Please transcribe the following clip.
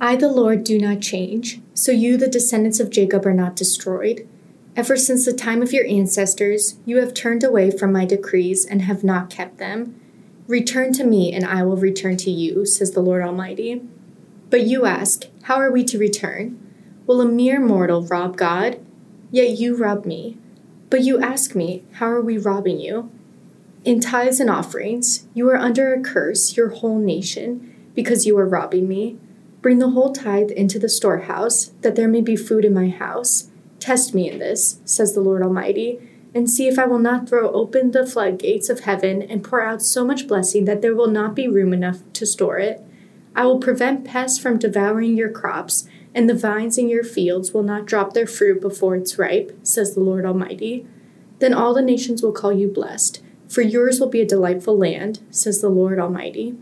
I, the Lord, do not change, so you, the descendants of Jacob, are not destroyed. Ever since the time of your ancestors, you have turned away from my decrees and have not kept them. Return to me, and I will return to you, says the Lord Almighty. But you ask, how are we to return? Will a mere mortal rob God? Yet you rob me. But you ask me, how are we robbing you? In tithes and offerings, you are under a curse, your whole nation, because you are robbing me. Bring the whole tithe into the storehouse, that there may be food in my house. Test me in this, says the Lord Almighty, and see if I will not throw open the floodgates of heaven and pour out so much blessing that there will not be room enough to store it. I will prevent pests from devouring your crops, and the vines in your fields will not drop their fruit before it's ripe, says the Lord Almighty. Then all the nations will call you blessed, for yours will be a delightful land, says the Lord Almighty.